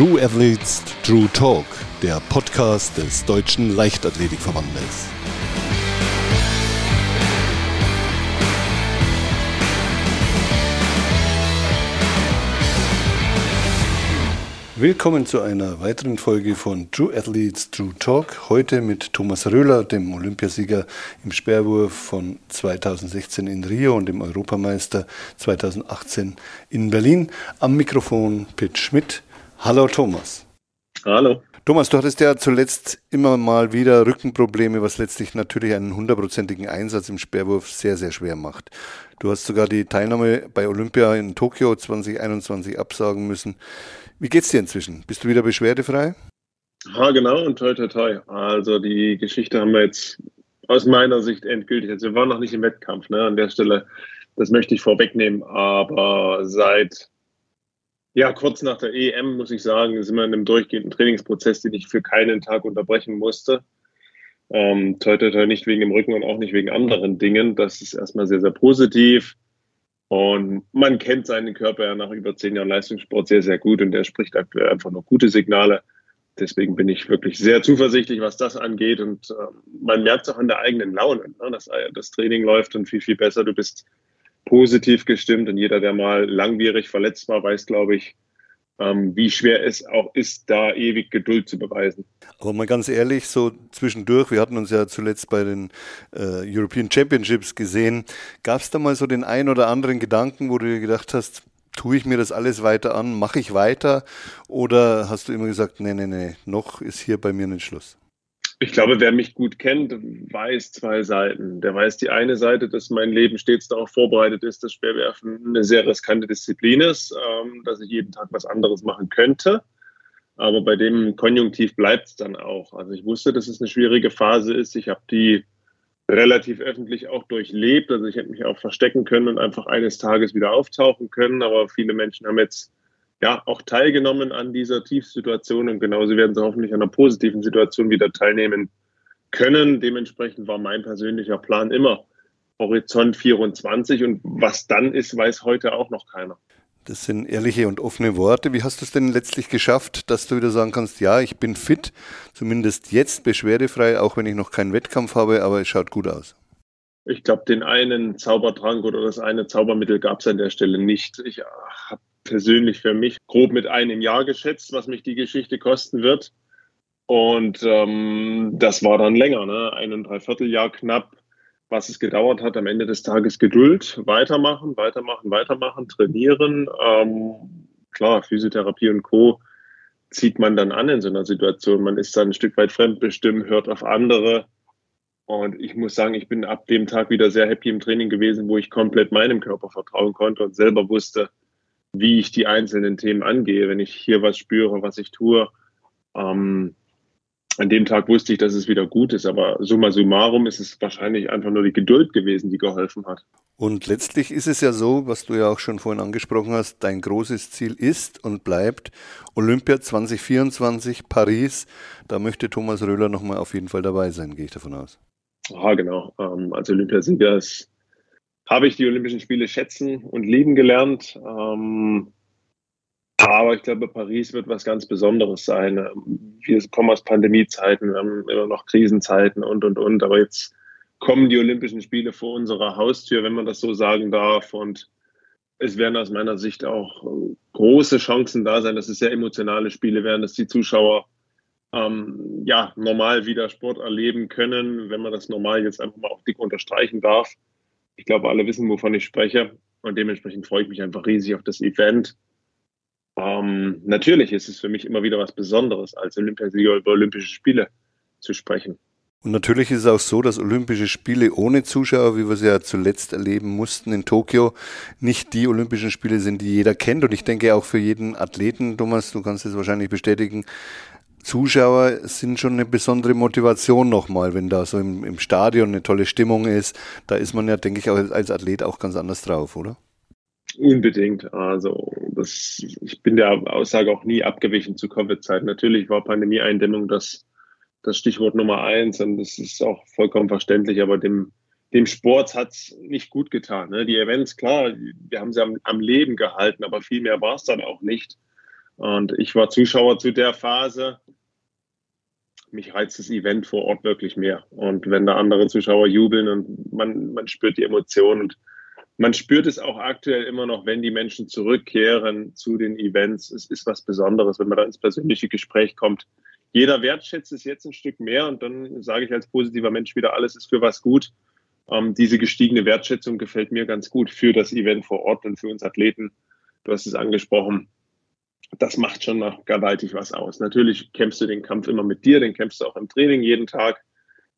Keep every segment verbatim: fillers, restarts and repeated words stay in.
True Athletes, True Talk, der Podcast des Deutschen Leichtathletikverbandes. Willkommen zu einer weiteren Folge von True Athletes, True Talk. Heute mit Thomas Röhler, dem Olympiasieger im Speerwurf von zweitausendsechzehn in Rio und dem Europameister zweitausendachtzehn in Berlin. Am Mikrofon Pitt Schmidt. Hallo Thomas. Hallo. Thomas, du hattest ja zuletzt immer mal wieder Rückenprobleme, was letztlich natürlich einen hundertprozentigen Einsatz im Speerwurf sehr, sehr schwer macht. Du hast sogar die Teilnahme bei Olympia in Tokio zweitausendeinundzwanzig absagen müssen. Wie geht's dir inzwischen? Bist du wieder beschwerdefrei? Ja, genau, und toi, toi, toi. Also die Geschichte haben wir jetzt aus meiner Sicht endgültig. Also wir waren noch nicht im Wettkampf, ne? An der Stelle, das möchte ich vorwegnehmen. Aber seit, ja, kurz nach der E M, muss ich sagen, sind wir in einem durchgehenden Trainingsprozess, den ich für keinen Tag unterbrechen musste. Ähm, toi, toi, toi, nicht wegen dem Rücken und auch nicht wegen anderen Dingen. Das ist erstmal sehr, sehr positiv. Und man kennt seinen Körper ja nach über zehn Jahren Leistungssport sehr, sehr gut und der spricht aktuell einfach nur gute Signale. Deswegen bin ich wirklich sehr zuversichtlich, was das angeht, und äh, man merkt es auch an der eigenen Laune, ne? Das, das Training läuft und viel, viel besser. Du bist positiv gestimmt und jeder, der mal langwierig verletzt war, weiß, glaube ich, Ähm, wie schwer es auch ist, da ewig Geduld zu beweisen. Aber mal ganz ehrlich, so zwischendurch, wir hatten uns ja zuletzt bei den äh, European Championships gesehen, gab es da mal so den einen oder anderen Gedanken, wo du dir gedacht hast, tue ich mir das alles weiter an, mache ich weiter, oder hast du immer gesagt, nee, nee, nee, noch ist hier bei mir nicht Schluss? Ich glaube, wer mich gut kennt, weiß zwei Seiten. Der weiß die eine Seite, dass mein Leben stets darauf vorbereitet ist, dass Speerwerfen eine sehr riskante Disziplin ist, ähm, dass ich jeden Tag was anderes machen könnte. Aber bei dem Konjunktiv bleibt es dann auch. Also ich wusste, dass es eine schwierige Phase ist. Ich habe die relativ öffentlich auch durchlebt. Also ich hätte mich auch verstecken können und einfach eines Tages wieder auftauchen können. Aber viele Menschen haben jetzt ja auch teilgenommen an dieser Tiefsituation und genauso werden sie hoffentlich an einer positiven Situation wieder teilnehmen können. Dementsprechend war mein persönlicher Plan immer Horizont vierundzwanzig, und was dann ist, weiß heute auch noch keiner. Das sind ehrliche und offene Worte. Wie hast du es denn letztlich geschafft, dass du wieder sagen kannst, ja, ich bin fit, zumindest jetzt beschwerdefrei, auch wenn ich noch keinen Wettkampf habe, aber es schaut gut aus? Ich glaube, den einen Zaubertrank oder das eine Zaubermittel gab es an der Stelle nicht. Ich habe persönlich für mich grob mit einem Jahr geschätzt, was mich die Geschichte kosten wird. Und ähm, das war dann länger, ne? Ein und dreiviertel Jahr knapp, was es gedauert hat. Am Ende des Tages Geduld, weitermachen, weitermachen, weitermachen, trainieren. Ähm, klar, Physiotherapie und Co. zieht man dann an in so einer Situation. Man ist dann ein Stück weit fremdbestimmt, hört auf andere. Und ich muss sagen, ich bin ab dem Tag wieder sehr happy im Training gewesen, wo ich komplett meinem Körper vertrauen konnte und selber wusste, wie ich die einzelnen Themen angehe, wenn ich hier was spüre, was ich tue. Ähm, an dem Tag wusste ich, dass es wieder gut ist, aber summa summarum ist es wahrscheinlich einfach nur die Geduld gewesen, die geholfen hat. Und letztlich ist es ja so, was du ja auch schon vorhin angesprochen hast, dein großes Ziel ist und bleibt Olympia zweitausendvierundzwanzig, Paris. Da möchte Thomas Röhler nochmal auf jeden Fall dabei sein, gehe ich davon aus. Ah, genau. Ähm, als Olympiasieger ist habe ich die Olympischen Spiele schätzen und lieben gelernt. Aber ich glaube, Paris wird was ganz Besonderes sein. Wir kommen aus Pandemiezeiten, wir haben immer noch Krisenzeiten und, und, und. Aber jetzt kommen die Olympischen Spiele vor unserer Haustür, wenn man das so sagen darf. Und es werden aus meiner Sicht auch große Chancen da sein, dass es sehr emotionale Spiele werden, dass die Zuschauer ähm, ja, normal wieder Sport erleben können, wenn man das normal jetzt einfach mal auch dick unterstreichen darf. Ich glaube, alle wissen, wovon ich spreche, und dementsprechend freue ich mich einfach riesig auf das Event. Ähm, natürlich ist es für mich immer wieder was Besonderes, als Olympiasieger über Olympische Spiele zu sprechen. Und natürlich ist es auch so, dass Olympische Spiele ohne Zuschauer, wie wir es ja zuletzt erleben mussten in Tokio, nicht die Olympischen Spiele sind, die jeder kennt. Und ich denke auch für jeden Athleten, Thomas, du kannst es wahrscheinlich bestätigen, Zuschauer sind schon eine besondere Motivation nochmal, wenn da so im, im Stadion eine tolle Stimmung ist. Da ist man ja, denke ich, auch als Athlet auch ganz anders drauf, oder? Unbedingt. Also das, ich bin der Aussage auch nie abgewichen zu Covid-Zeiten. Natürlich war Pandemie-Eindämmung das, das Stichwort Nummer eins, und das ist auch vollkommen verständlich, aber dem, dem Sport hat es nicht gut getan, ne? Die Events, klar, wir haben sie am, am Leben gehalten, aber viel mehr war es dann auch nicht. Und ich war Zuschauer zu der Phase. Mich reizt das Event vor Ort wirklich mehr. Und wenn da andere Zuschauer jubeln und man, man spürt die Emotionen und man spürt es auch aktuell immer noch, wenn die Menschen zurückkehren zu den Events. Es ist was Besonderes, wenn man da ins persönliche Gespräch kommt. Jeder wertschätzt es jetzt ein Stück mehr und dann sage ich als positiver Mensch wieder, alles ist für was gut. Ähm, diese gestiegene Wertschätzung gefällt mir ganz gut für das Event vor Ort und für uns Athleten. Du hast es angesprochen. Das macht schon noch gewaltig was aus. Natürlich kämpfst du den Kampf immer mit dir, den kämpfst du auch im Training jeden Tag.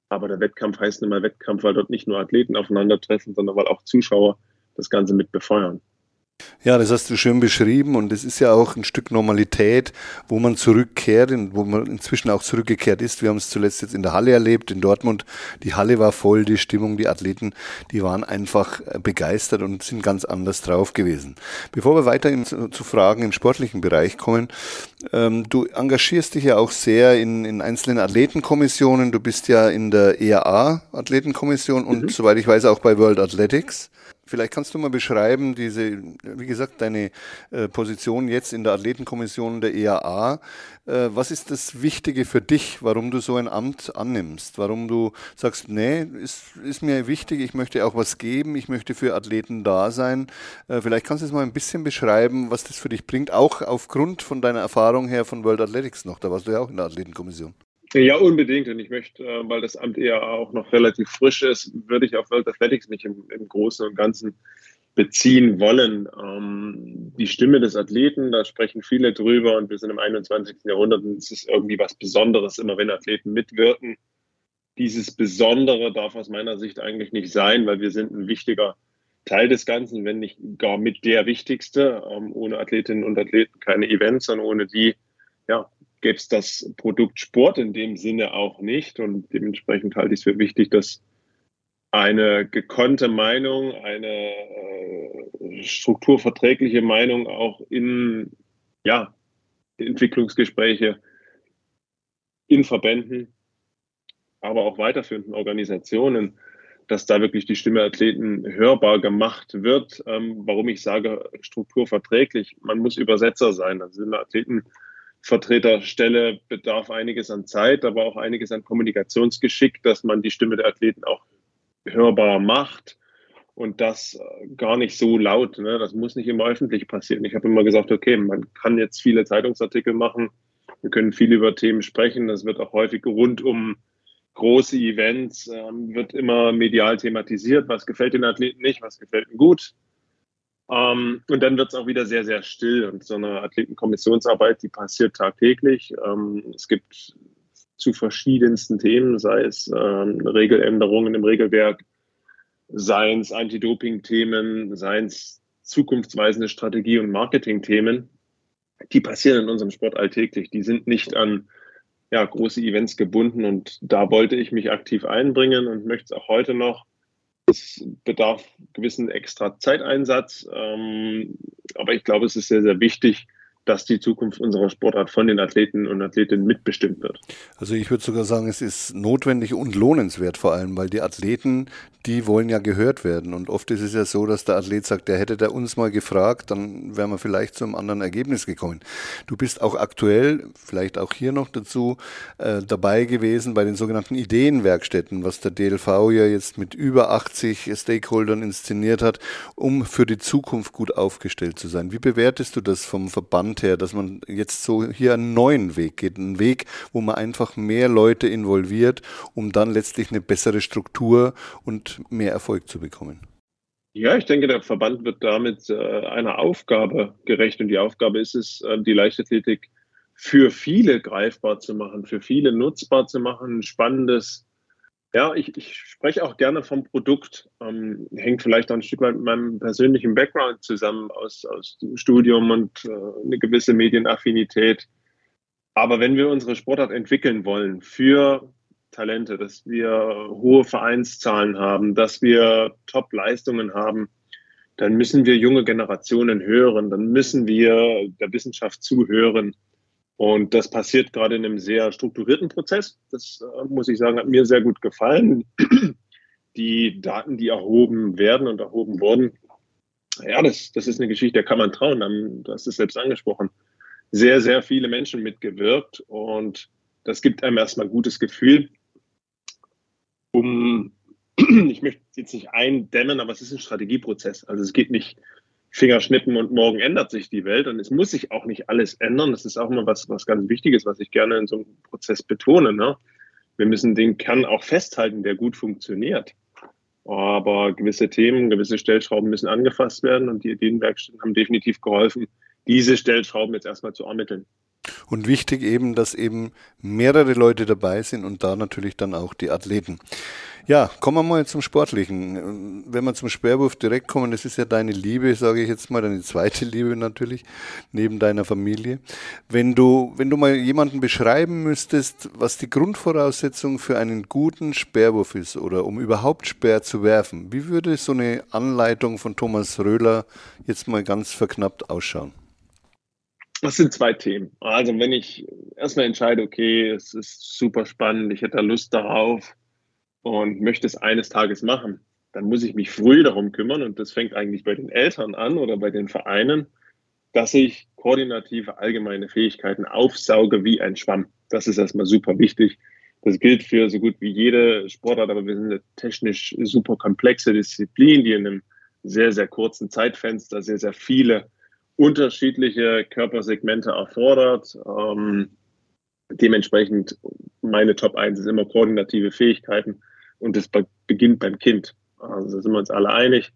Aber der Wettkampf heißt nicht mal Wettkampf, weil dort nicht nur Athleten aufeinandertreffen, sondern weil auch Zuschauer das Ganze mit befeuern. Ja, das hast du schön beschrieben und es ist ja auch ein Stück Normalität, wo man zurückkehrt, wo man inzwischen auch zurückgekehrt ist. Wir haben es zuletzt jetzt in der Halle erlebt, in Dortmund. Die Halle war voll, die Stimmung, die Athleten, die waren einfach begeistert und sind ganz anders drauf gewesen. Bevor wir weiter in, zu Fragen im sportlichen Bereich kommen, ähm, du engagierst dich ja auch sehr in, in einzelnen Athletenkommissionen. Du bist ja in der E A A Athletenkommission und mhm. soweit ich weiß auch bei World Athletics. Vielleicht kannst du mal beschreiben, diese, wie gesagt, deine äh, Position jetzt in der Athletenkommission der E A A. Äh, was ist das Wichtige für dich, warum du so ein Amt annimmst? Warum du sagst, nee, ist, ist mir wichtig, ich möchte auch was geben, ich möchte für Athleten da sein. Äh, vielleicht kannst du es mal ein bisschen beschreiben, was das für dich bringt, auch aufgrund von deiner Erfahrung her von World Athletics noch. Da warst du ja auch in der Athletenkommission. Ja, unbedingt. Und ich möchte, weil das Amt eher auch noch relativ frisch ist, würde ich auf World Athletics mich im, im Großen und Ganzen beziehen wollen. Ähm, die Stimme des Athleten, da sprechen viele drüber und wir sind im einundzwanzigsten Jahrhundert und es ist irgendwie was Besonderes, immer wenn Athleten mitwirken. Dieses Besondere darf aus meiner Sicht eigentlich nicht sein, weil wir sind ein wichtiger Teil des Ganzen, wenn nicht gar mit der wichtigste. Ähm, ohne Athletinnen und Athleten keine Events, sondern ohne die, ja, gäbe es das Produkt Sport in dem Sinne auch nicht. Und dementsprechend halte ich es für wichtig, dass eine gekonnte Meinung, eine äh, strukturverträgliche Meinung auch in ja, Entwicklungsgespräche in Verbänden, aber auch weiterführenden Organisationen, dass da wirklich die Stimme Athleten hörbar gemacht wird. Ähm, warum ich sage strukturverträglich, man muss Übersetzer sein. Also sind Athleten Vertreterstelle bedarf einiges an Zeit, aber auch einiges an Kommunikationsgeschick, dass man die Stimme der Athleten auch hörbar macht und das gar nicht so laut. Ne? Das muss nicht immer öffentlich passieren. Ich habe immer gesagt, okay, man kann jetzt viele Zeitungsartikel machen, wir können viel über Themen sprechen, das wird auch häufig rund um große Events, ähm, wird immer medial thematisiert, was gefällt den Athleten nicht, was gefällt ihnen gut. Um, und dann wird es auch wieder sehr, sehr still. Und so eine Athletenkommissionsarbeit, die passiert tagtäglich. Um, es gibt zu verschiedensten Themen, sei es um, Regeländerungen im Regelwerk, seien es Anti-Doping-Themen, seien es zukunftsweisende Strategie- und Marketing-Themen, die passieren in unserem Sport alltäglich. Die sind nicht an ja, große Events gebunden. Und da wollte ich mich aktiv einbringen und möchte es auch heute noch. Es bedarf gewissen extra Zeiteinsatz, ähm, aber ich glaube, es ist sehr, sehr wichtig, dass die Zukunft unserer Sportart von den Athleten und Athletinnen mitbestimmt wird. Also ich würde sogar sagen, es ist notwendig und lohnenswert vor allem, weil die Athleten, die wollen ja gehört werden. Und oft ist es ja so, dass der Athlet sagt, der hätte der uns mal gefragt, dann wären wir vielleicht zu einem anderen Ergebnis gekommen. Du bist auch aktuell, vielleicht auch hier noch dazu, äh, dabei gewesen bei den sogenannten Ideenwerkstätten, was der D L V ja jetzt mit über achtzig Stakeholdern inszeniert hat, um für die Zukunft gut aufgestellt zu sein. Wie bewertest du das vom Verband her, dass man jetzt so hier einen neuen Weg geht, einen Weg, wo man einfach mehr Leute involviert, um dann letztlich eine bessere Struktur und mehr Erfolg zu bekommen? Ja, ich denke, der Verband wird damit äh, einer Aufgabe gerecht und die Aufgabe ist es, äh, die Leichtathletik für viele greifbar zu machen, für viele nutzbar zu machen, ein spannendes. Ja, ich, ich spreche auch gerne vom Produkt, ähm, hängt vielleicht auch ein Stück weit mit meinem persönlichen Background zusammen aus, aus dem Studium und äh, eine gewisse Medienaffinität. Aber wenn wir unsere Sportart entwickeln wollen für Talente, dass wir hohe Vereinszahlen haben, dass wir Top-Leistungen haben, dann müssen wir junge Generationen hören, dann müssen wir der Wissenschaft zuhören. Und das passiert gerade in einem sehr strukturierten Prozess. Das, äh, muss ich sagen, hat mir sehr gut gefallen. Die Daten, die erhoben werden und erhoben wurden, ja, das, das ist eine Geschichte, der kann man trauen. Du hast es selbst angesprochen. sehr, sehr viele Menschen mitgewirkt und das gibt einem erstmal ein gutes Gefühl. Um, ich möchte jetzt nicht eindämmen, aber es ist ein Strategieprozess. Also es geht nicht Fingerschnippen und morgen ändert sich die Welt und es muss sich auch nicht alles ändern. Das ist auch mal was, was ganz Wichtiges, was ich gerne in so einem Prozess betone, ne? Wir müssen den Kern auch festhalten, der gut funktioniert. Aber gewisse Themen, gewisse Stellschrauben müssen angefasst werden und die Ideenwerkstätten haben definitiv geholfen, diese Stellschrauben jetzt erstmal zu ermitteln. Und wichtig eben, dass eben mehrere Leute dabei sind und da natürlich dann auch die Athleten. Ja, kommen wir mal zum Sportlichen. Wenn wir zum Speerwurf direkt kommen, das ist ja deine Liebe, sage ich jetzt mal, deine zweite Liebe natürlich, neben deiner Familie. Wenn du, wenn du mal jemanden beschreiben müsstest, was die Grundvoraussetzung für einen guten Speerwurf ist oder um überhaupt Speer zu werfen, wie würde so eine Anleitung von Thomas Röhler jetzt mal ganz verknappt ausschauen? Das sind zwei Themen. Also wenn ich erstmal entscheide, okay, es ist super spannend, ich hätte da Lust darauf und möchte es eines Tages machen, dann muss ich mich früh darum kümmern und das fängt eigentlich bei den Eltern an oder bei den Vereinen, dass ich koordinative allgemeine Fähigkeiten aufsauge wie ein Schwamm. Das ist erstmal super wichtig. Das gilt für so gut wie jede Sportart, aber wir sind eine technisch super komplexe Disziplin, die in einem sehr, sehr kurzen Zeitfenster sehr, sehr viele unterschiedliche Körpersegmente erfordert. Ähm, dementsprechend meine Top eins ist immer koordinative Fähigkeiten und das be- beginnt beim Kind. Also da sind wir uns alle einig.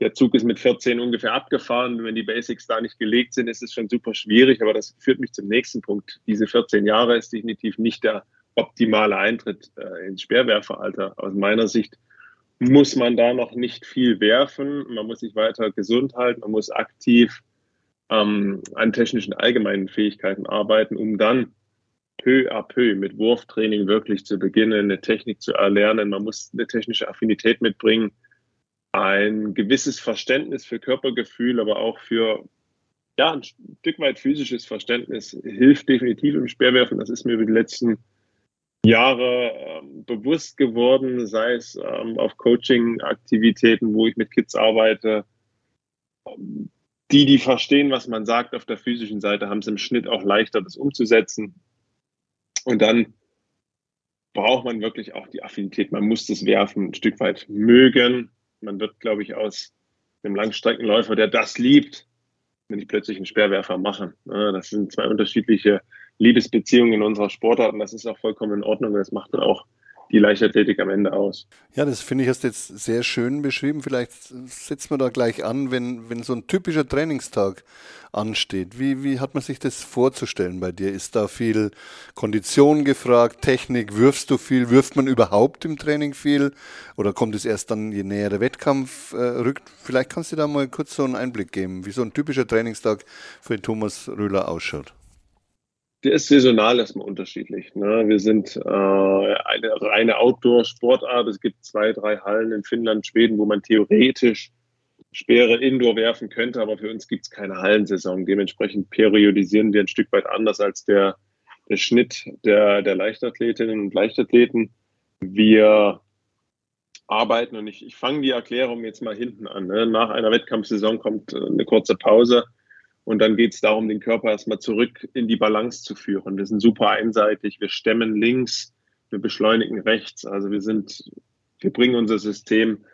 Der Zug ist mit vierzehn ungefähr abgefahren. Wenn die Basics da nicht gelegt sind, ist es schon super schwierig, aber das führt mich zum nächsten Punkt. Diese vierzehn Jahre ist definitiv nicht der optimale Eintritt äh, ins Speerwerferalter. Aus meiner Sicht muss man da noch nicht viel werfen. Man muss sich weiter gesund halten, man muss aktiv an technischen allgemeinen Fähigkeiten arbeiten, um dann peu à peu mit Wurftraining wirklich zu beginnen, eine Technik zu erlernen. Man muss eine technische Affinität mitbringen, ein gewisses Verständnis für Körpergefühl, aber auch für ja, ein Stück weit physisches Verständnis hilft definitiv im Speerwerfen. Das ist mir über die letzten Jahre ähm, bewusst geworden, sei es ähm, auf Coaching-Aktivitäten, wo ich mit Kids arbeite, ähm, Die, die verstehen, was man sagt auf der physischen Seite, haben es im Schnitt auch leichter, das umzusetzen. Und dann braucht man wirklich auch die Affinität. Man muss das Werfen ein Stück weit mögen. Man wird, glaube ich, aus einem Langstreckenläufer, der das liebt, wenn ich plötzlich einen Speerwerfer mache. Das sind zwei unterschiedliche Liebesbeziehungen in unserer Sportart und das ist auch vollkommen in Ordnung. Das macht dann auch die Leichtathletik am Ende aus. Ja, das finde ich, hast du jetzt sehr schön beschrieben. Vielleicht setzen wir da gleich an, wenn, wenn so ein typischer Trainingstag ansteht. Wie, wie hat man sich das vorzustellen bei dir? Ist da viel Kondition gefragt, Technik? Wirfst du viel? Wirft man überhaupt im Training viel? Oder kommt es erst dann, je näher der Wettkampf äh, rückt? Vielleicht kannst du da mal kurz so einen Einblick geben, wie so ein typischer Trainingstag für Thomas Röhler ausschaut. Der ist saisonal erstmal unterschiedlich, ne? Wir sind äh, eine reine Outdoor-Sportart. Es gibt zwei, drei Hallen in Finnland, Schweden, wo man theoretisch Speere Indoor werfen könnte, aber für uns gibt es keine Hallensaison. Dementsprechend periodisieren wir ein Stück weit anders als der, der Schnitt der, der Leichtathletinnen und Leichtathleten. Wir arbeiten und ich, ich fange die Erklärung jetzt mal hinten an, ne? Nach einer Wettkampfsaison kommt eine kurze Pause. Und dann geht es darum, den Körper erstmal zurück in die Balance zu führen. Wir sind super einseitig, wir stemmen links, wir beschleunigen rechts. Also wir sind, wir bringen unser System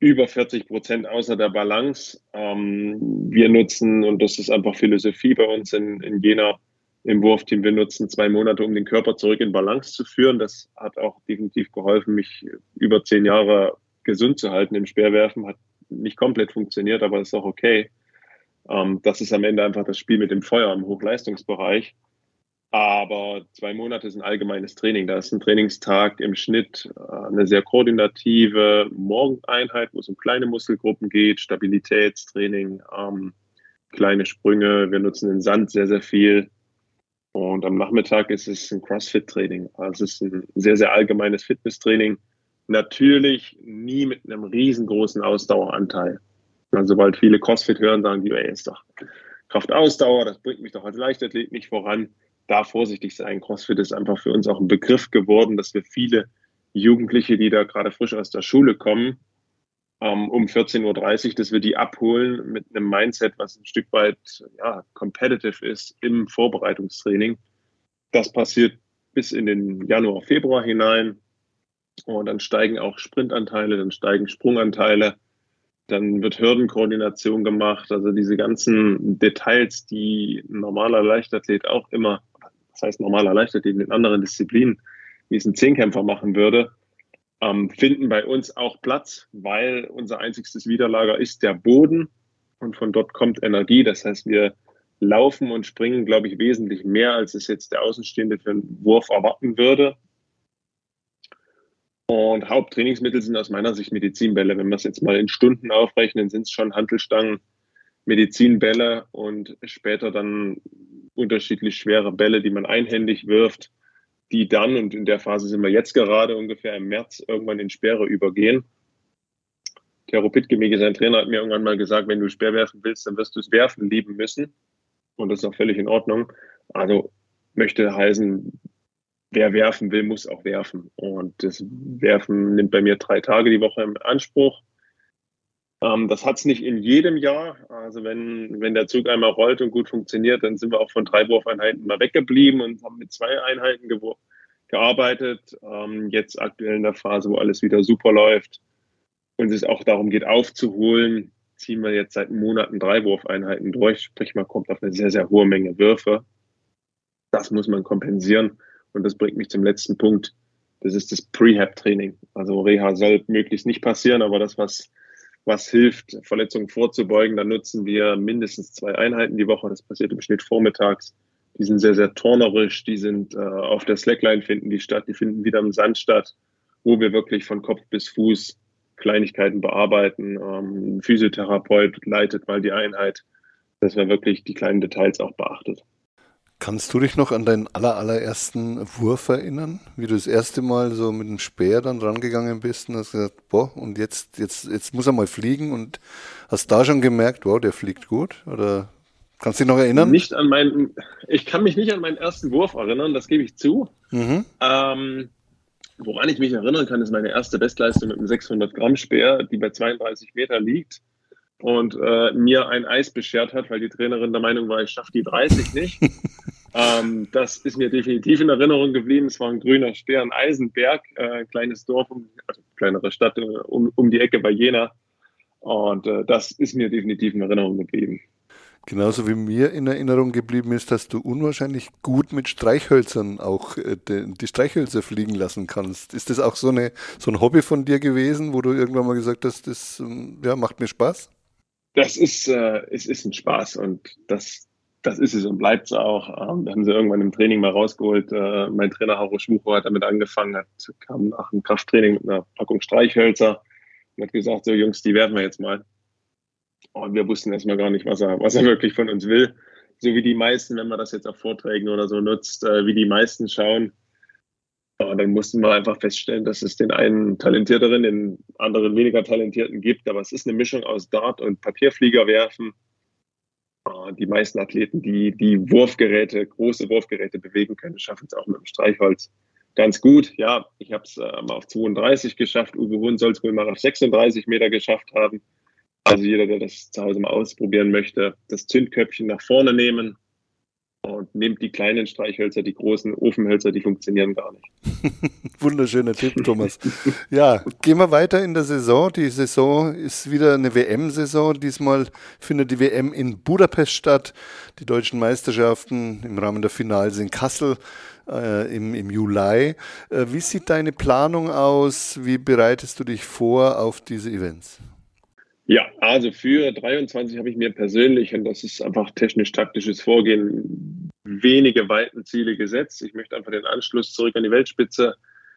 über vierzig Prozent außer der Balance. Ähm, wir nutzen, und das ist einfach Philosophie bei uns in, in Jena im Wurfteam, wir nutzen zwei Monate, um den Körper zurück in Balance zu führen. Das hat auch definitiv geholfen, mich über zehn Jahre gesund zu halten im Speerwerfen. Hat nicht komplett funktioniert, aber ist auch okay. Das ist am Ende einfach das Spiel mit dem Feuer im Hochleistungsbereich. Aber zwei Monate ist ein allgemeines Training. Da ist ein Trainingstag im Schnitt, eine sehr koordinative Morgeneinheit, wo es um kleine Muskelgruppen geht, Stabilitätstraining, ähm, kleine Sprünge. Wir nutzen den Sand sehr, sehr viel. Und am Nachmittag ist es ein CrossFit-Training. Also es ist ein sehr, sehr allgemeines Fitnesstraining. Natürlich nie mit einem riesengroßen Ausdaueranteil. Also sobald viele CrossFit hören, sagen die, ey, ist doch Kraftausdauer, das bringt mich doch als Leichtathlet nicht voran. Da vorsichtig sein. CrossFit ist einfach für uns auch ein Begriff geworden, dass wir viele Jugendliche, die da gerade frisch aus der Schule kommen, ähm, um vierzehn Uhr dreißig, dass wir die abholen mit einem Mindset, was ein Stück weit ja, competitive ist im Vorbereitungstraining. Das passiert bis in den Januar, Februar hinein. Und dann steigen auch Sprintanteile, dann steigen Sprunganteile, dann wird Hürdenkoordination gemacht. Also diese ganzen Details, die ein normaler Leichtathlet auch immer, das heißt normaler Leichtathlet in anderen Disziplinen, wie es ein Zehnkämpfer machen würde, ähm, finden bei uns auch Platz, weil unser einziges Widerlager ist der Boden und von dort kommt Energie. Das heißt, wir laufen und springen, glaube ich, wesentlich mehr, als es jetzt der Außenstehende für einen Wurf erwarten würde. Und Haupttrainingsmittel sind aus meiner Sicht Medizinbälle. Wenn wir es jetzt mal in Stunden aufrechnen, sind es schon Hantelstangen, Medizinbälle und später dann unterschiedlich schwere Bälle, die man einhändig wirft, die dann, und in der Phase sind wir jetzt gerade ungefähr im März, irgendwann in Speere übergehen. Tero Pittgemege, sein Trainer, hat mir irgendwann mal gesagt, wenn du Speer werfen willst, dann wirst du es werfen lieben müssen. Und das ist auch völlig in Ordnung. Also möchte heißen, wer werfen will, muss auch werfen. Und das Werfen nimmt bei mir drei Tage die Woche in Anspruch. Ähm, das hat es nicht in jedem Jahr. Also wenn, wenn der Zug einmal rollt und gut funktioniert, dann sind wir auch von drei Wurfeinheiten mal weggeblieben und haben mit zwei Einheiten ge gearbeitet. Ähm, jetzt aktuell in der Phase, wo alles wieder super läuft und es auch darum geht, aufzuholen, ziehen wir jetzt seit Monaten drei Wurfeinheiten durch. Sprich, man kommt auf eine sehr, sehr hohe Menge Würfe. Das muss man kompensieren. Und das bringt mich zum letzten Punkt. Das ist das Prehab-Training. Also Reha soll möglichst nicht passieren, aber das, was, was hilft, Verletzungen vorzubeugen, da nutzen wir mindestens zwei Einheiten die Woche. Das passiert im Schnitt vormittags. Die sind sehr, sehr turnerisch. Die sind äh, auf der Slackline finden die statt. Die finden wieder im Sand statt, wo wir wirklich von Kopf bis Fuß Kleinigkeiten bearbeiten. Ähm, ein Physiotherapeut leitet mal die Einheit, dass man wirklich die kleinen Details auch beachtet. Kannst du dich noch an deinen aller, allerersten Wurf erinnern? Wie du das erste Mal so mit dem Speer dann rangegangen bist und hast gesagt, boah, und jetzt, jetzt, jetzt muss er mal fliegen, und hast da schon gemerkt, wow, der fliegt gut? Oder kannst du dich noch erinnern? Nicht an meinen, ich kann mich nicht an meinen ersten Wurf erinnern, das gebe ich zu. Mhm. Ähm, woran ich mich erinnern kann, ist meine erste Bestleistung mit einem sechshundert Gramm Speer, die bei zweiunddreißig Meter liegt. Und äh, mir ein Eis beschert hat, weil die Trainerin der Meinung war, ich schaffe die dreißig nicht. ähm, das ist mir definitiv in Erinnerung geblieben. Es war ein grüner Speer in Eisenberg, äh, ein kleines Dorf, also kleinere Stadt um, um die Ecke bei Jena. Und äh, das ist mir definitiv in Erinnerung geblieben. Genauso wie mir in Erinnerung geblieben ist, dass du unwahrscheinlich gut mit Streichhölzern auch äh, de, die Streichhölzer fliegen lassen kannst. Ist das auch so, eine, so ein Hobby von dir gewesen, wo du irgendwann mal gesagt hast, das ja, macht mir Spaß? Das ist, äh, es ist ein Spaß, und das, das ist es und bleibt es auch. Ähm, wir haben sie irgendwann im Training mal rausgeholt. Äh, mein Trainer Harro Schwuchow hat damit angefangen, hat, kam nach dem Krafttraining mit einer Packung Streichhölzer und hat gesagt, so Jungs, die werfen wir jetzt mal. Und wir wussten erstmal gar nicht, was er, was er wirklich von uns will. So wie die meisten, wenn man das jetzt auf Vorträgen oder so nutzt, äh, wie die meisten schauen. Und dann mussten wir einfach feststellen, dass es den einen Talentierteren, den anderen weniger Talentierten gibt. Aber es ist eine Mischung aus Dart und Papierfliegerwerfen. Die meisten Athleten, die die Wurfgeräte, große Wurfgeräte bewegen können, schaffen es auch mit dem Streichholz ganz gut. Ja, ich habe es mal auf zweiunddreißig geschafft. Uwe Hohn soll es wohl mal auf sechsunddreißig Meter geschafft haben. Also jeder, der das zu Hause mal ausprobieren möchte, das Zündköpfchen nach vorne nehmen. Und nehmt die kleinen Streichhölzer, die großen Ofenhölzer, die funktionieren gar nicht. Wunderschöner Tipp, Thomas. Ja, gehen wir weiter in der Saison. Die Saison ist wieder eine W M-Saison. Diesmal findet die W M in Budapest statt. Die deutschen Meisterschaften im Rahmen der Finals in Kassel äh, im, im Juli. Äh, wie sieht deine Planung aus? Wie bereitest du dich vor auf diese Events? Ja, also für dreiundzwanzig habe ich mir persönlich, und das ist einfach technisch-taktisches Vorgehen, wenige weiten Ziele gesetzt. Ich möchte einfach den Anschluss zurück an die Weltspitze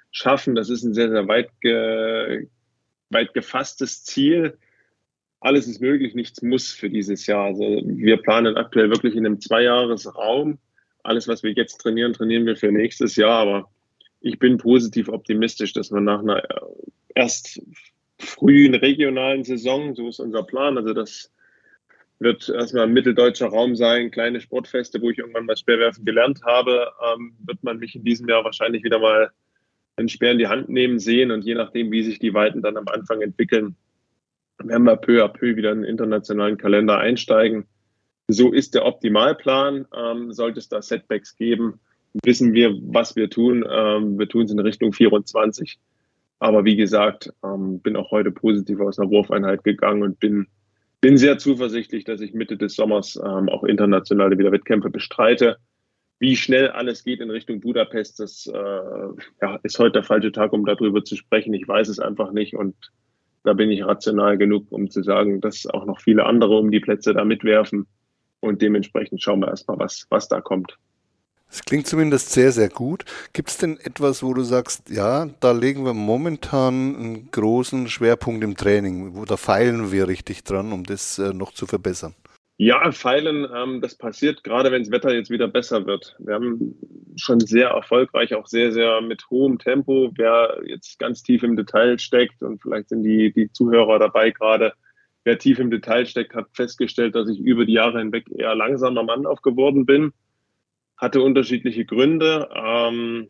schaffen. Das ist ein sehr, sehr weit, ge weit gefasstes Ziel. Alles ist möglich, nichts muss für dieses Jahr. Also wir planen aktuell wirklich in einem Zweijahresraum. Alles, was wir jetzt trainieren, trainieren wir für nächstes Jahr. Aber ich bin positiv optimistisch, dass wir nach einer erst... frühen regionalen Saison, so ist unser Plan, also das wird erstmal ein mitteldeutscher Raum sein, kleine Sportfeste, wo ich irgendwann mal Speerwerfen gelernt habe, ähm, wird man mich in diesem Jahr wahrscheinlich wieder mal einen Speer in die Hand nehmen sehen, und je nachdem, wie sich die Weiten dann am Anfang entwickeln, werden wir peu à peu wieder in den internationalen Kalender einsteigen. So ist der Optimalplan. Ähm, sollte es da Setbacks geben, wissen wir, was wir tun. Ähm, wir tun es in Richtung vierundzwanzig. Aber wie gesagt, ähm, bin auch heute positiv aus einer Wurfeinheit gegangen und bin, bin sehr zuversichtlich, dass ich Mitte des Sommers ähm, auch internationale wieder Wettkämpfe bestreite. Wie schnell alles geht in Richtung Budapest, das äh, ja, ist heute der falsche Tag, um darüber zu sprechen. Ich weiß es einfach nicht und da bin ich rational genug, um zu sagen, dass auch noch viele andere um die Plätze da mitwerfen und dementsprechend schauen wir erstmal, was, was da kommt. Das klingt zumindest sehr, sehr gut. Gibt es denn etwas, wo du sagst, ja, da legen wir momentan einen großen Schwerpunkt im Training, wo da feilen wir richtig dran, um das äh, noch zu verbessern? Ja, feilen, ähm, das passiert gerade, wenn das Wetter jetzt wieder besser wird. Wir haben schon sehr erfolgreich, auch sehr, sehr mit hohem Tempo. Wer jetzt ganz tief im Detail steckt, und vielleicht sind die, die Zuhörer dabei gerade, wer tief im Detail steckt, hat festgestellt, dass ich über die Jahre hinweg eher langsam am Anlauf geworden bin. Hatte unterschiedliche Gründe. Ähm,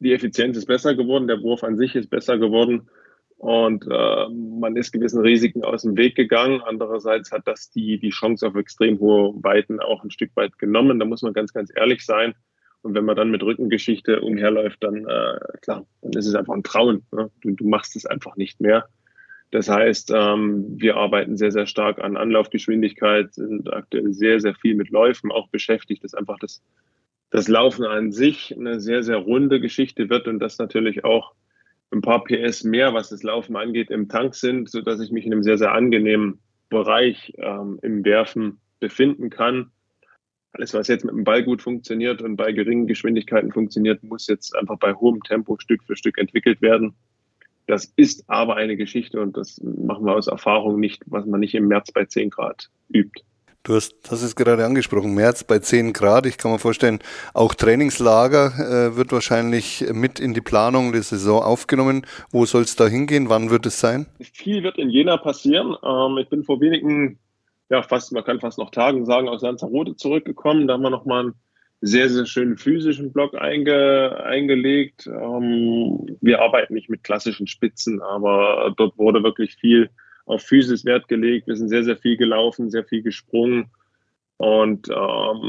die Effizienz ist besser geworden, der Wurf an sich ist besser geworden. Und äh, man ist gewissen Risiken aus dem Weg gegangen. Andererseits hat das die, die Chance auf extrem hohe Weiten auch ein Stück weit genommen. Da muss man ganz, ganz ehrlich sein. Und wenn man dann mit Rückengeschichte umherläuft, dann äh, klar, dann ist es einfach ein Trauen. Ne? Du, du machst es einfach nicht mehr. Das heißt, ähm, wir arbeiten sehr, sehr stark an Anlaufgeschwindigkeit, sind aktuell sehr, sehr viel mit Läufen auch beschäftigt, dass einfach das, das Laufen an sich eine sehr, sehr runde Geschichte wird und das natürlich auch ein paar P S mehr, was das Laufen angeht, im Tank sind, sodass ich mich in einem sehr, sehr angenehmen Bereich ähm, im Werfen befinden kann. Alles, was jetzt mit dem Ball gut funktioniert und bei geringen Geschwindigkeiten funktioniert, muss jetzt einfach bei hohem Tempo Stück für Stück entwickelt werden. Das ist aber eine Geschichte und das machen wir aus Erfahrung nicht, was man nicht im März bei zehn Grad übt. Du hast, das ist gerade angesprochen, März bei zehn Grad. Ich kann mir vorstellen, auch Trainingslager äh, wird wahrscheinlich mit in die Planung der Saison aufgenommen. Wo soll es da hingehen? Wann wird es sein? Viel wird in Jena passieren. Ähm, ich bin vor wenigen, ja fast, man kann fast noch Tagen sagen, aus Lanzarote zurückgekommen. Da haben wir nochmal einen sehr, sehr schönen physischen Block einge, eingelegt. Ähm, wir arbeiten nicht mit klassischen Spitzen, aber dort wurde wirklich viel auf Physis Wert gelegt. Wir sind sehr, sehr viel gelaufen, sehr viel gesprungen und ähm,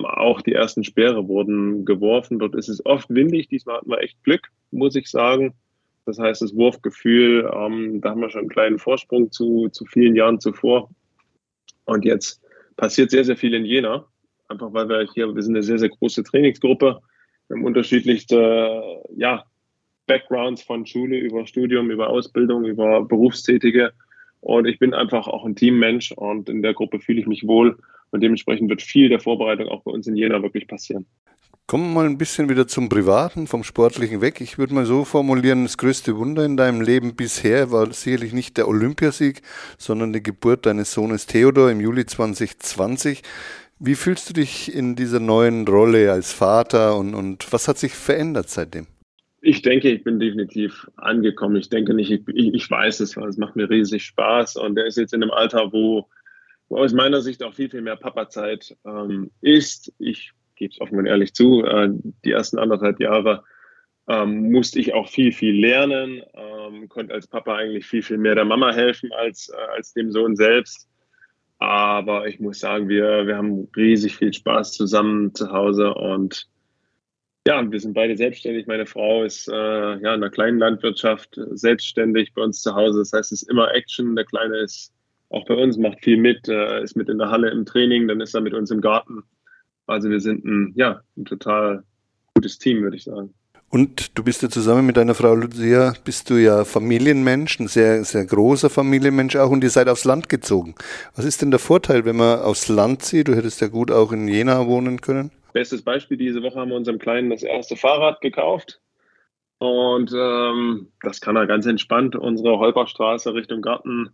auch die ersten Speere wurden geworfen. Dort ist es oft windig. Diesmal hatten wir echt Glück, muss ich sagen. Das heißt, das Wurfgefühl, ähm, da haben wir schon einen kleinen Vorsprung zu, zu vielen Jahren zuvor. Und jetzt passiert sehr, sehr viel in Jena. Einfach weil wir hier, wir sind eine sehr, sehr große Trainingsgruppe. Wir haben unterschiedlichste, ja, Backgrounds von Schule über Studium, über Ausbildung, über Berufstätige. Und ich bin einfach auch ein Teammensch und in der Gruppe fühle ich mich wohl. Und dementsprechend wird viel der Vorbereitung auch bei uns in Jena wirklich passieren. Kommen wir mal ein bisschen wieder zum Privaten, vom Sportlichen weg. Ich würde mal so formulieren, das größte Wunder in deinem Leben bisher war sicherlich nicht der Olympiasieg, sondern die Geburt deines Sohnes Theodor im Juli zwanzig zwanzig. Wie fühlst du dich in dieser neuen Rolle als Vater und, und was hat sich verändert seitdem? Ich denke, ich bin definitiv angekommen. Ich denke nicht, ich, ich weiß es, weil es macht mir riesig Spaß. Und er ist jetzt in einem Alter, wo, wo aus meiner Sicht auch viel, viel mehr Papazeit ähm, ist. Ich gebe es offen und ehrlich zu, äh, die ersten anderthalb Jahre ähm, musste ich auch viel, viel lernen. Ähm, konnte als Papa eigentlich viel, viel mehr der Mama helfen als, äh, als dem Sohn selbst. Aber ich muss sagen, wir, wir haben riesig viel Spaß zusammen zu Hause und ja, wir sind beide selbstständig. Meine Frau ist äh, ja, in einer kleinen Landwirtschaft selbstständig bei uns zu Hause. Das heißt, es ist immer Action. Der Kleine ist auch bei uns, macht viel mit, äh, ist mit in der Halle im Training, dann ist er mit uns im Garten. Also wir sind ein, ja, ein total gutes Team, würde ich sagen. Und du bist ja zusammen mit deiner Frau Lucia, bist du ja Familienmensch, ein sehr, sehr großer Familienmensch auch und ihr seid aufs Land gezogen. Was ist denn der Vorteil, wenn man aufs Land zieht? Du hättest ja gut auch in Jena wohnen können. Bestes Beispiel, diese Woche haben wir unserem Kleinen das erste Fahrrad gekauft und ähm, das kann er ganz entspannt, unsere Holperstraße Richtung Garten,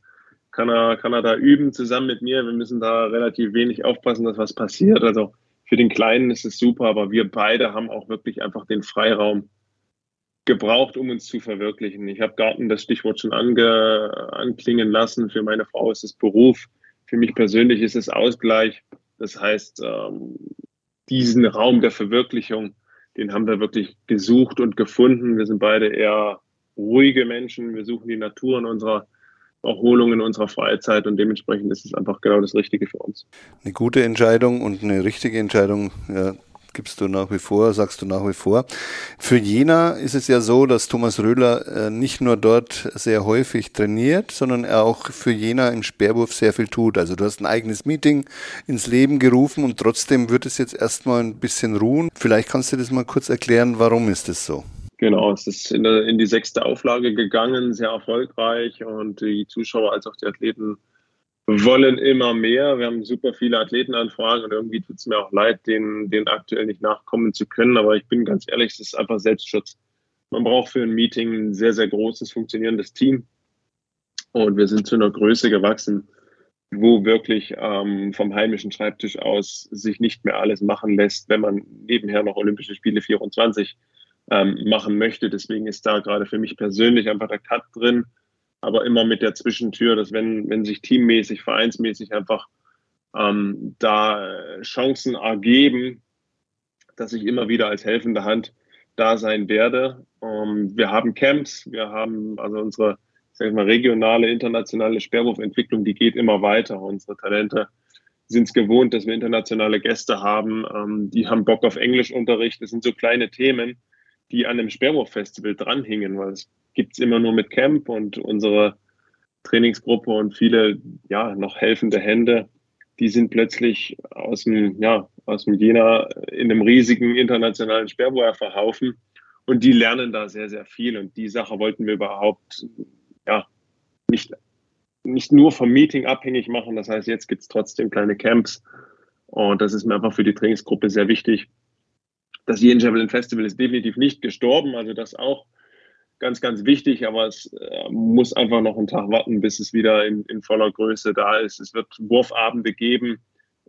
kann er, kann er da üben zusammen mit mir. Wir müssen da relativ wenig aufpassen, dass was passiert. Also für den Kleinen ist es super, aber wir beide haben auch wirklich einfach den Freiraum gebraucht, um uns zu verwirklichen. Ich habe Garten das Stichwort schon ange, anklingen lassen. Für meine Frau ist es Beruf, für mich persönlich ist es Ausgleich. Das heißt, ähm, diesen Raum der Verwirklichung, den haben wir wirklich gesucht und gefunden. Wir sind beide eher ruhige Menschen. Wir suchen die Natur in unserer Erholung in unserer Freizeit und dementsprechend ist es einfach genau das Richtige für uns. Eine gute Entscheidung und eine richtige Entscheidung, ja. Gibst du nach wie vor, sagst du nach wie vor. Für Jena ist es ja so, dass Thomas Röhler nicht nur dort sehr häufig trainiert, sondern er auch für Jena im Speerwurf sehr viel tut. Also du hast ein eigenes Meeting ins Leben gerufen und trotzdem wird es jetzt erstmal ein bisschen ruhen. Vielleicht kannst du das mal kurz erklären, warum ist das so? Genau, es ist in, in die sechste Auflage gegangen, sehr erfolgreich und die Zuschauer als auch die Athleten wollen immer mehr. Wir haben super viele Athletenanfragen und irgendwie tut es mir auch leid, denen, denen aktuell nicht nachkommen zu können. Aber ich bin ganz ehrlich, es ist einfach Selbstschutz. Man braucht für ein Meeting ein sehr, sehr großes, funktionierendes Team. Und wir sind zu einer Größe gewachsen, wo wirklich ähm, vom heimischen Schreibtisch aus sich nicht mehr alles machen lässt, wenn man nebenher noch Olympische Spiele vierundzwanzig ähm, machen möchte. Deswegen ist da gerade für mich persönlich einfach der Cut drin. Aber immer mit der Zwischentür, dass wenn, wenn sich teammäßig, vereinsmäßig einfach ähm, da Chancen ergeben, dass ich immer wieder als helfende Hand da sein werde. Ähm, wir haben Camps, wir haben also unsere, sag ich mal, regionale, internationale Speerwurfentwicklung, die geht immer weiter. Unsere Talente sind es gewohnt, dass wir internationale Gäste haben, ähm, die haben Bock auf Englischunterricht. Das sind so kleine Themen, die an dem Speerwurf-Festival dranhingen, weil es gibt es immer nur mit Camp und unsere Trainingsgruppe und viele ja noch helfende Hände, die sind plötzlich aus dem, ja, aus dem Jena in einem riesigen internationalen Speerwerferhaufen und die lernen da sehr, sehr viel und die Sache wollten wir überhaupt ja nicht, nicht nur vom Meeting abhängig machen, das heißt, jetzt gibt es trotzdem kleine Camps und das ist mir einfach für die Trainingsgruppe sehr wichtig. Das JenJavelin Festival ist definitiv nicht gestorben, also das auch ganz, ganz wichtig, aber es äh, muss einfach noch einen Tag warten, bis es wieder in, in voller Größe da ist. Es wird Wurfabende geben,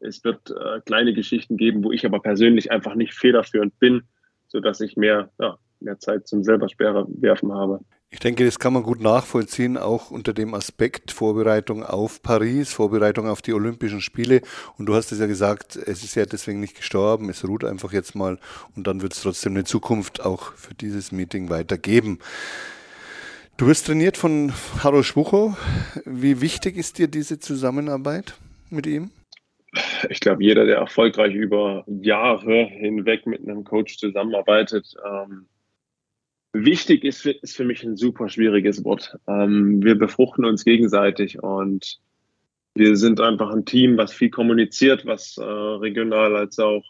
es wird äh, kleine Geschichten geben, wo ich aber persönlich einfach nicht federführend bin, sodass ich mehr, ja, mehr Zeit zum selber Speer werfen habe. Ich denke, das kann man gut nachvollziehen, auch unter dem Aspekt Vorbereitung auf Paris, Vorbereitung auf die Olympischen Spiele. Und du hast es ja gesagt, es ist ja deswegen nicht gestorben, es ruht einfach jetzt mal und dann wird es trotzdem eine Zukunft auch für dieses Meeting weitergeben. Du wirst trainiert von Harro Schwuchow. Wie wichtig ist dir diese Zusammenarbeit mit ihm? Ich glaube, jeder, der erfolgreich über Jahre hinweg mit einem Coach zusammenarbeitet, ähm wichtig ist für, ist für mich ein super schwieriges Wort. Ähm, wir befruchten uns gegenseitig und wir sind einfach ein Team, was viel kommuniziert, was äh, regional als auch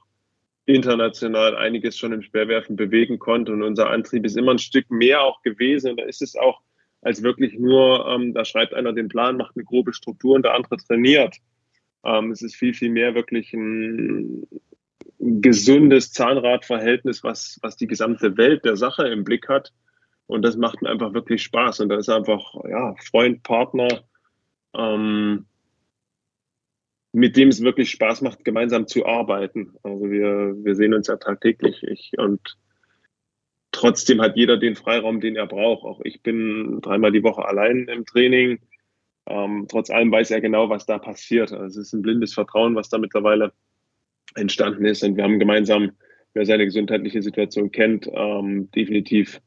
international einiges schon im Speerwerfen bewegen konnte. Und unser Antrieb ist immer ein Stück mehr auch gewesen. Und da ist es auch als wirklich nur, ähm, da schreibt einer den Plan, macht eine grobe Struktur und der andere trainiert. Ähm, es ist viel, viel mehr wirklich ein gesundes Zahnradverhältnis, was, was die gesamte Welt der Sache im Blick hat. Und das macht mir einfach wirklich Spaß. Und da ist einfach ja, Freund, Partner, ähm, mit dem es wirklich Spaß macht, gemeinsam zu arbeiten. Also wir, wir sehen uns ja tagtäglich. Ich, und trotzdem hat jeder den Freiraum, den er braucht. Auch ich bin dreimal die Woche allein im Training. Ähm, trotz allem weiß er genau, was da passiert. Also es ist ein blindes Vertrauen, was da mittlerweile entstanden ist und wir haben gemeinsam, wer seine gesundheitliche Situation kennt, ähm, definitiv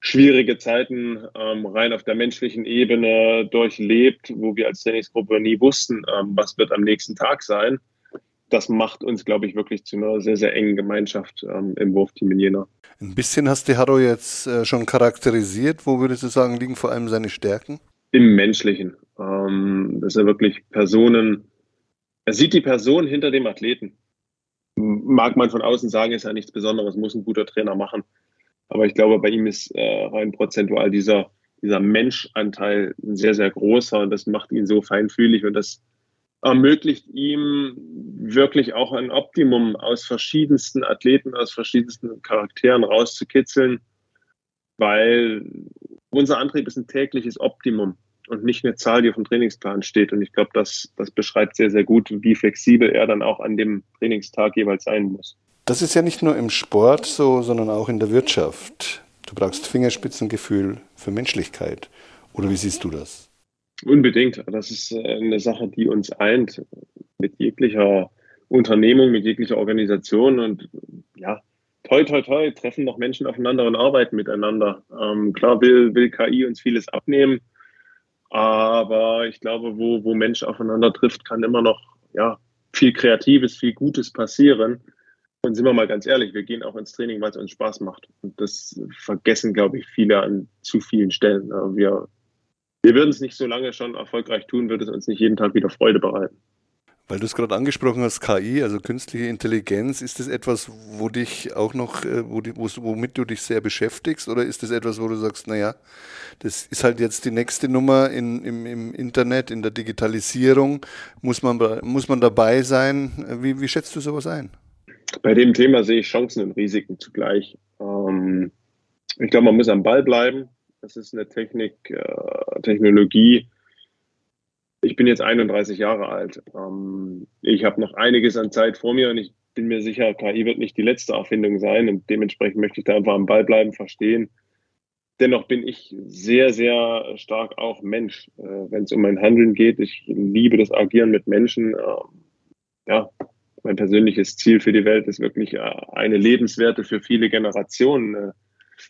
schwierige Zeiten ähm, rein auf der menschlichen Ebene durchlebt, wo wir als Trainingsgruppe nie wussten, ähm, was wird am nächsten Tag sein. Das macht uns, glaube ich, wirklich zu einer sehr, sehr engen Gemeinschaft ähm, im Wurfteam in Jena. Ein bisschen hast du Harro jetzt äh, schon charakterisiert. Wo würdest du sagen, liegen vor allem seine Stärken? Im Menschlichen. Ähm, das sind wirklich Personen. Er sieht die Person hinter dem Athleten. Mag man von außen sagen, ist ja nichts Besonderes, muss ein guter Trainer machen. Aber ich glaube, bei ihm ist äh, rein prozentual dieser, dieser Menschanteil ein sehr, sehr großer. Und das macht ihn so feinfühlig und das ermöglicht ihm wirklich auch ein Optimum aus verschiedensten Athleten, aus verschiedensten Charakteren rauszukitzeln. Weil unser Antrieb ist ein tägliches Optimum und nicht eine Zahl, die auf dem Trainingsplan steht. Und ich glaube, das, das beschreibt sehr, sehr gut, wie flexibel er dann auch an dem Trainingstag jeweils sein muss. Das ist ja nicht nur im Sport so, sondern auch in der Wirtschaft. Du brauchst Fingerspitzengefühl für Menschlichkeit. Oder wie siehst du das? Unbedingt. Das ist eine Sache, die uns eint mit jeglicher Unternehmung, mit jeglicher Organisation. Und ja, toi, toi, toi, treffen noch Menschen aufeinander und arbeiten miteinander. Ähm, klar will, will K I uns vieles abnehmen. Aber ich glaube, wo, wo Mensch aufeinander trifft, kann immer noch ja, viel Kreatives, viel Gutes passieren. Und sind wir mal ganz ehrlich, wir gehen auch ins Training, weil es uns Spaß macht. Und das vergessen, glaube ich, viele an zu vielen Stellen. Wir, wir würden es nicht so lange schon erfolgreich tun, würde es uns nicht jeden Tag wieder Freude bereiten. Weil du es gerade angesprochen hast, K I, also künstliche Intelligenz, ist das etwas, wo dich auch noch, wo die, womit du dich sehr beschäftigst, oder ist das etwas, wo du sagst, naja, das ist halt jetzt die nächste Nummer in, im, im Internet, in der Digitalisierung, muss man, muss man dabei sein? Wie, wie schätzt du sowas ein? Bei dem Thema sehe ich Chancen und Risiken zugleich. Ähm, ich glaube, man muss am Ball bleiben. Das ist eine Technik, äh, Technologie. Ich bin jetzt einunddreißig Jahre alt. Ich habe noch einiges an Zeit vor mir und ich bin mir sicher, K I wird nicht die letzte Erfindung sein und dementsprechend möchte ich da einfach am Ball bleiben, verstehen. Dennoch bin ich sehr, sehr stark auch Mensch, wenn es um mein Handeln geht. Ich liebe das Agieren mit Menschen. Ja, mein persönliches Ziel für die Welt ist wirklich eine lebenswerte für viele Generationen, eine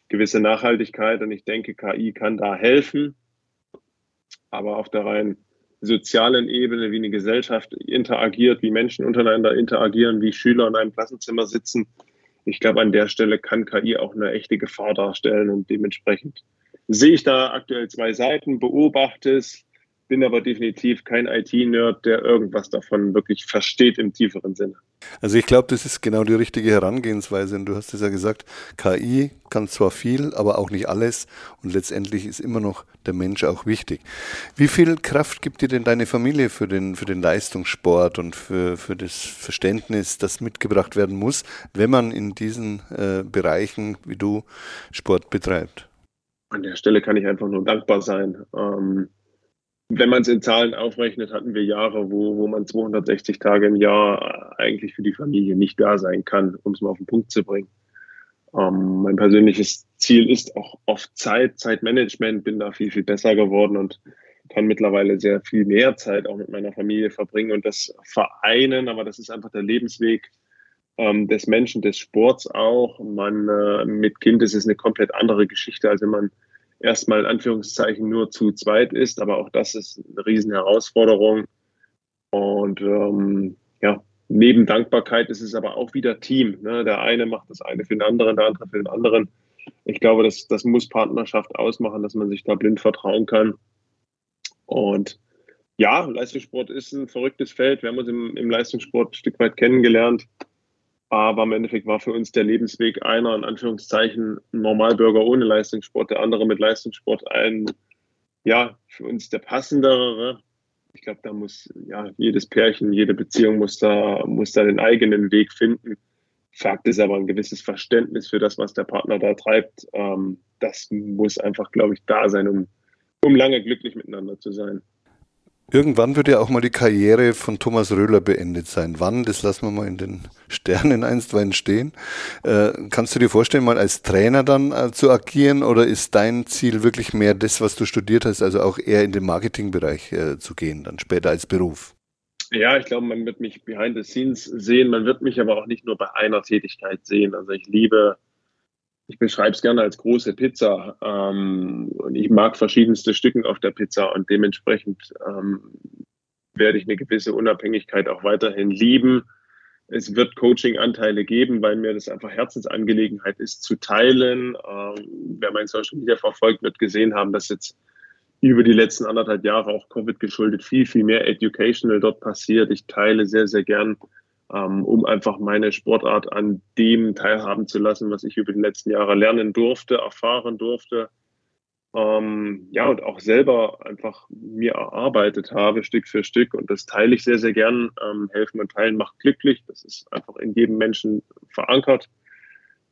gewisse Nachhaltigkeit, und ich denke, K I kann da helfen, aber auf der reinen sozialen Ebene, wie eine Gesellschaft interagiert, wie Menschen untereinander interagieren, wie Schüler in einem Klassenzimmer sitzen. Ich glaube, an der Stelle kann K I auch eine echte Gefahr darstellen und dementsprechend sehe ich da aktuell zwei Seiten, beobachte es, bin aber definitiv kein I T-Nerd, der irgendwas davon wirklich versteht im tieferen Sinne. Also ich glaube, das ist genau die richtige Herangehensweise. Und du hast es ja gesagt, K I kann zwar viel, aber auch nicht alles. Und letztendlich ist immer noch der Mensch auch wichtig. Wie viel Kraft gibt dir denn deine Familie für den, für den Leistungssport und für, für das Verständnis, das mitgebracht werden muss, wenn man in diesen äh, Bereichen, wie du, Sport betreibt? An der Stelle kann ich einfach nur dankbar sein. Ähm, Wenn man es in Zahlen aufrechnet, hatten wir Jahre, wo, wo man zweihundertsechzig Tage im Jahr eigentlich für die Familie nicht da sein kann, um es mal auf den Punkt zu bringen. Ähm, mein persönliches Ziel ist auch oft Zeit, Zeitmanagement, bin da viel, viel besser geworden und kann mittlerweile sehr viel mehr Zeit auch mit meiner Familie verbringen und das vereinen, aber das ist einfach der Lebensweg ähm, des Menschen, des Sports auch. Man äh, mit Kind ist es eine komplett andere Geschichte, als wenn man erstmal in Anführungszeichen nur zu zweit ist, aber auch das ist eine riesen Herausforderung. Und ähm, ja, neben Dankbarkeit ist es aber auch wieder Team. Ne? Der eine macht das eine für den anderen, der andere für den anderen. Ich glaube, das, das muss Partnerschaft ausmachen, dass man sich da blind vertrauen kann. Und ja, Leistungssport ist ein verrücktes Feld. Wir haben uns im, im Leistungssport ein Stück weit kennengelernt. Aber im Endeffekt war für uns der Lebensweg einer, in Anführungszeichen, Normalbürger ohne Leistungssport, der andere mit Leistungssport ein, ja, für uns der passendere. Ich glaube, da muss, ja, jedes Pärchen, jede Beziehung muss da, muss da den eigenen Weg finden. Fakt ist aber, ein gewisses Verständnis für das, was der Partner da treibt, ähm, das muss einfach, glaube ich, da sein, um, um lange glücklich miteinander zu sein. Irgendwann wird ja auch mal die Karriere von Thomas Röhler beendet sein. Wann, das lassen wir mal in den Sternen einstweilen stehen. Äh, kannst du dir vorstellen, mal als Trainer dann äh, zu agieren, oder ist dein Ziel wirklich mehr das, was du studiert hast, also auch eher in den Marketingbereich äh, zu gehen, dann später als Beruf? Ja, ich glaube, man wird mich behind the scenes sehen, man wird mich aber auch nicht nur bei einer Tätigkeit sehen. Also ich liebe... Ich beschreibe es gerne als große Pizza ähm, und ich mag verschiedenste Stücken auf der Pizza und dementsprechend ähm, werde ich eine gewisse Unabhängigkeit auch weiterhin lieben. Es wird Coaching-Anteile geben, weil mir das einfach Herzensangelegenheit ist, zu teilen. Ähm, wer mein Social Media verfolgt, wird gesehen haben, dass jetzt über die letzten anderthalb Jahre, auch Covid geschuldet, viel, viel mehr Educational dort passiert. Ich teile sehr, sehr gern, um einfach meine Sportart an dem teilhaben zu lassen, was ich über die letzten Jahre lernen durfte, erfahren durfte. Ähm, ja, und auch selber einfach mir erarbeitet habe, Stück für Stück. Und das teile ich sehr, sehr gern. Ähm, helfen und teilen macht glücklich. Das ist einfach in jedem Menschen verankert.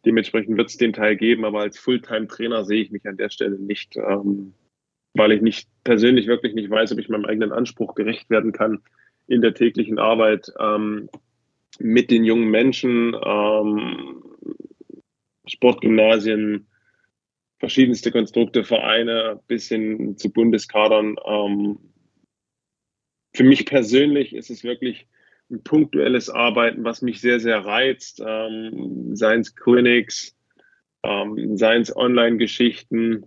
Dementsprechend wird es den Teil geben. Aber als Fulltime-Trainer sehe ich mich an der Stelle nicht, ähm, weil ich nicht persönlich wirklich nicht weiß, ob ich meinem eigenen Anspruch gerecht werden kann in der täglichen Arbeit. Ähm, mit den jungen Menschen, ähm, Sportgymnasien, verschiedenste Konstrukte, Vereine, bis hin zu Bundeskadern. Ähm, für mich persönlich ist es wirklich ein punktuelles Arbeiten, was mich sehr, sehr reizt. Ähm, seien es Clinics, ähm, seien es Online-Geschichten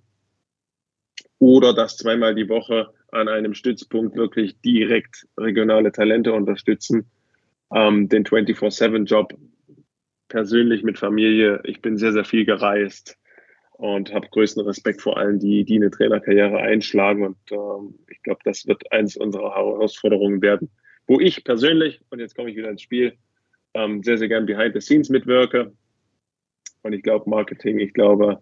oder das zweimal die Woche an einem Stützpunkt wirklich direkt regionale Talente unterstützen. Ähm, den vierundzwanzig sieben Job persönlich mit Familie. Ich bin sehr, sehr viel gereist und habe größten Respekt vor allen, die, die eine Trainerkarriere einschlagen. Und ähm, ich glaube, das wird eins unserer Herausforderungen werden, wo ich persönlich, und jetzt komme ich wieder ins Spiel, ähm, sehr, sehr gern behind the scenes mitwirke. Und ich glaube, Marketing, ich glaube,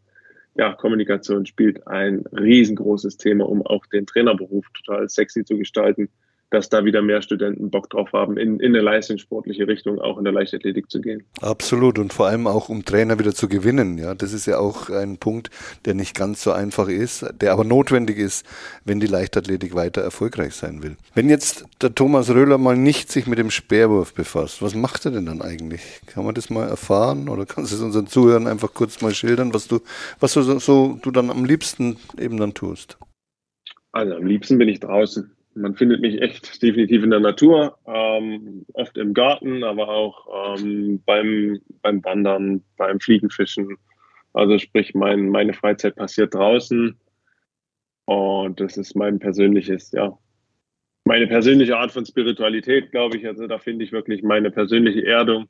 ja, Kommunikation spielt ein riesengroßes Thema, um auch den Trainerberuf total sexy zu gestalten, dass da wieder mehr Studenten Bock drauf haben, in, in eine leistungssportliche Richtung, auch in der Leichtathletik zu gehen. Absolut, und vor allem auch, um Trainer wieder zu gewinnen. Ja, das ist ja auch ein Punkt, der nicht ganz so einfach ist, der aber notwendig ist, wenn die Leichtathletik weiter erfolgreich sein will. Wenn jetzt der Thomas Röhler mal nicht sich mit dem Speerwurf befasst, was macht er denn dann eigentlich? Kann man das mal erfahren oder kannst du es unseren Zuhörern einfach kurz mal schildern, was du, was du, so, so, du dann am liebsten eben dann tust? Also am liebsten bin ich draußen. Man findet mich echt definitiv in der Natur, ähm, oft im Garten, aber auch ähm, beim, beim Wandern, beim Fliegenfischen. Also sprich, mein, meine Freizeit passiert draußen und das ist mein persönliches, ja, meine persönliche Art von Spiritualität, glaube ich. Also da finde ich wirklich meine persönliche Erdung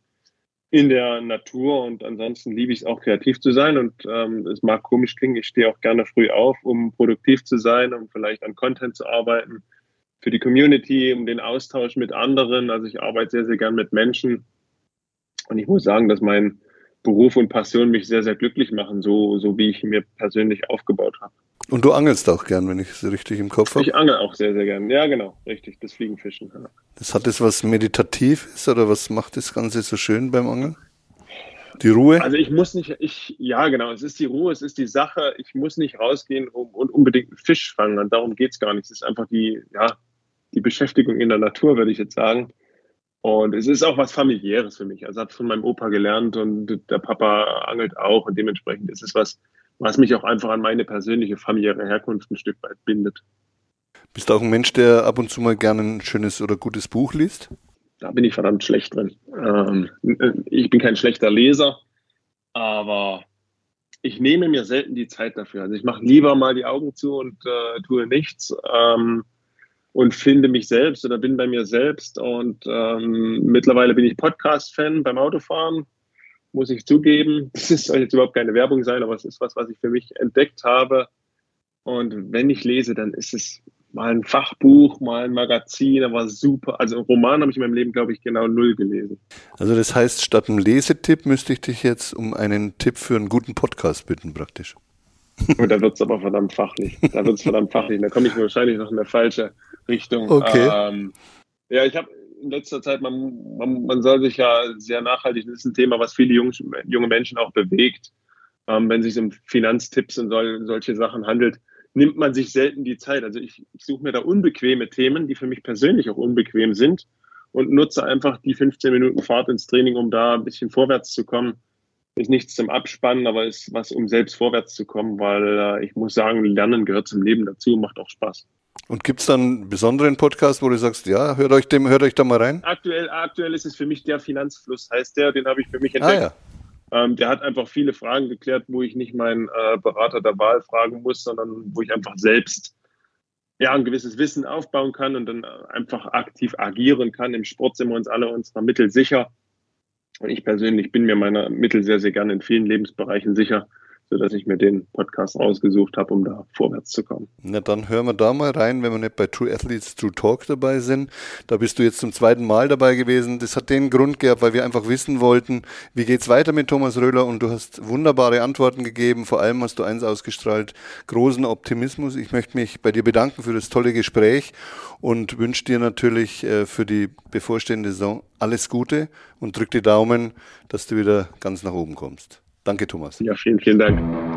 in der Natur und ansonsten liebe ich es auch, kreativ zu sein und ähm, es mag komisch klingen, ich stehe auch gerne früh auf, um produktiv zu sein, um vielleicht an Content zu arbeiten. Für die Community, um den Austausch mit anderen. Also ich arbeite sehr, sehr gern mit Menschen. Und ich muss sagen, dass mein Beruf und Passion mich sehr, sehr glücklich machen, so, so wie ich mir persönlich aufgebaut habe. Und du angelst auch gern, wenn ich es richtig im Kopf habe? Ich angel auch sehr, sehr gern. Ja, genau. Richtig, das Fliegenfischen. Ja. Das hat das was Meditatives oder was macht das Ganze so schön beim Angeln? Die Ruhe? Also ich muss nicht, ich, ja genau, es ist die Ruhe, es ist die Sache. Ich muss nicht rausgehen und, und unbedingt einen Fisch fangen. Und darum geht es gar nicht. Es ist einfach die, ja, die Beschäftigung in der Natur, würde ich jetzt sagen. Und es ist auch was Familiäres für mich. Also habe ich von meinem Opa gelernt und der Papa angelt auch. Und dementsprechend ist es was, was mich auch einfach an meine persönliche familiäre Herkunft ein Stück weit bindet. Bist du auch ein Mensch, der ab und zu mal gerne ein schönes oder gutes Buch liest? Da bin ich verdammt schlecht drin. Ähm, ich bin kein schlechter Leser, aber ich nehme mir selten die Zeit dafür. Also ich mache lieber mal die Augen zu und äh, tue nichts. Ähm, Und finde mich selbst oder bin bei mir selbst. Und ähm, mittlerweile bin ich Podcast-Fan beim Autofahren, muss ich zugeben. Das soll jetzt überhaupt keine Werbung sein, aber es ist was, was ich für mich entdeckt habe. Und wenn ich lese, dann ist es mal ein Fachbuch, mal ein Magazin, aber super. Also einen Roman habe ich in meinem Leben, glaube ich, genau null gelesen. Also das heißt, statt einem Lesetipp müsste ich dich jetzt um einen Tipp für einen guten Podcast bitten, praktisch. Und da wird es aber verdammt fachlich. Da wird es verdammt fachlich. Da komme ich wahrscheinlich noch in der falsche Richtung. Okay. Ähm, ja, ich habe in letzter Zeit, man, man, man soll sich ja sehr nachhaltig, das ist ein Thema, was viele junge, junge Menschen auch bewegt. Ähm, wenn es sich um Finanztipps und sol, solche Sachen handelt, nimmt man sich selten die Zeit. Also ich, ich suche mir da unbequeme Themen, die für mich persönlich auch unbequem sind und nutze einfach die fünfzehn Minuten Fahrt ins Training, um da ein bisschen vorwärts zu kommen. Ist nichts zum Abspannen, aber ist was, um selbst vorwärts zu kommen, weil äh, ich muss sagen, Lernen gehört zum Leben dazu, macht auch Spaß. Und gibt es dann einen besonderen Podcast, wo du sagst, ja, hört euch dem, hört euch da mal rein? Aktuell, aktuell ist es für mich der Finanzfluss, heißt der, den habe ich für mich entdeckt. Ah, ja. ähm, der hat einfach viele Fragen geklärt, wo ich nicht meinen äh, Berater der Wahl fragen muss, sondern wo ich einfach selbst ja, ein gewisses Wissen aufbauen kann und dann einfach aktiv agieren kann. Im Sport sind wir uns alle unserer Mittel sicher. Und ich persönlich bin mir meiner Mittel sehr, sehr gerne in vielen Lebensbereichen sicher, sodass ich mir den Podcast rausgesucht habe, um da vorwärts zu kommen. Na, dann hören wir da mal rein, wenn wir nicht bei True Athletes True Talk dabei sind. Da bist du jetzt zum zweiten Mal dabei gewesen. Das hat den Grund gehabt, weil wir einfach wissen wollten, wie geht's weiter mit Thomas Röhler? Und du hast wunderbare Antworten gegeben. Vor allem hast du eins ausgestrahlt, großen Optimismus. Ich möchte mich bei dir bedanken für das tolle Gespräch und wünsche dir natürlich für die bevorstehende Saison alles Gute und drück die Daumen, dass du wieder ganz nach oben kommst. Danke, Thomas. Ja, vielen, vielen Dank.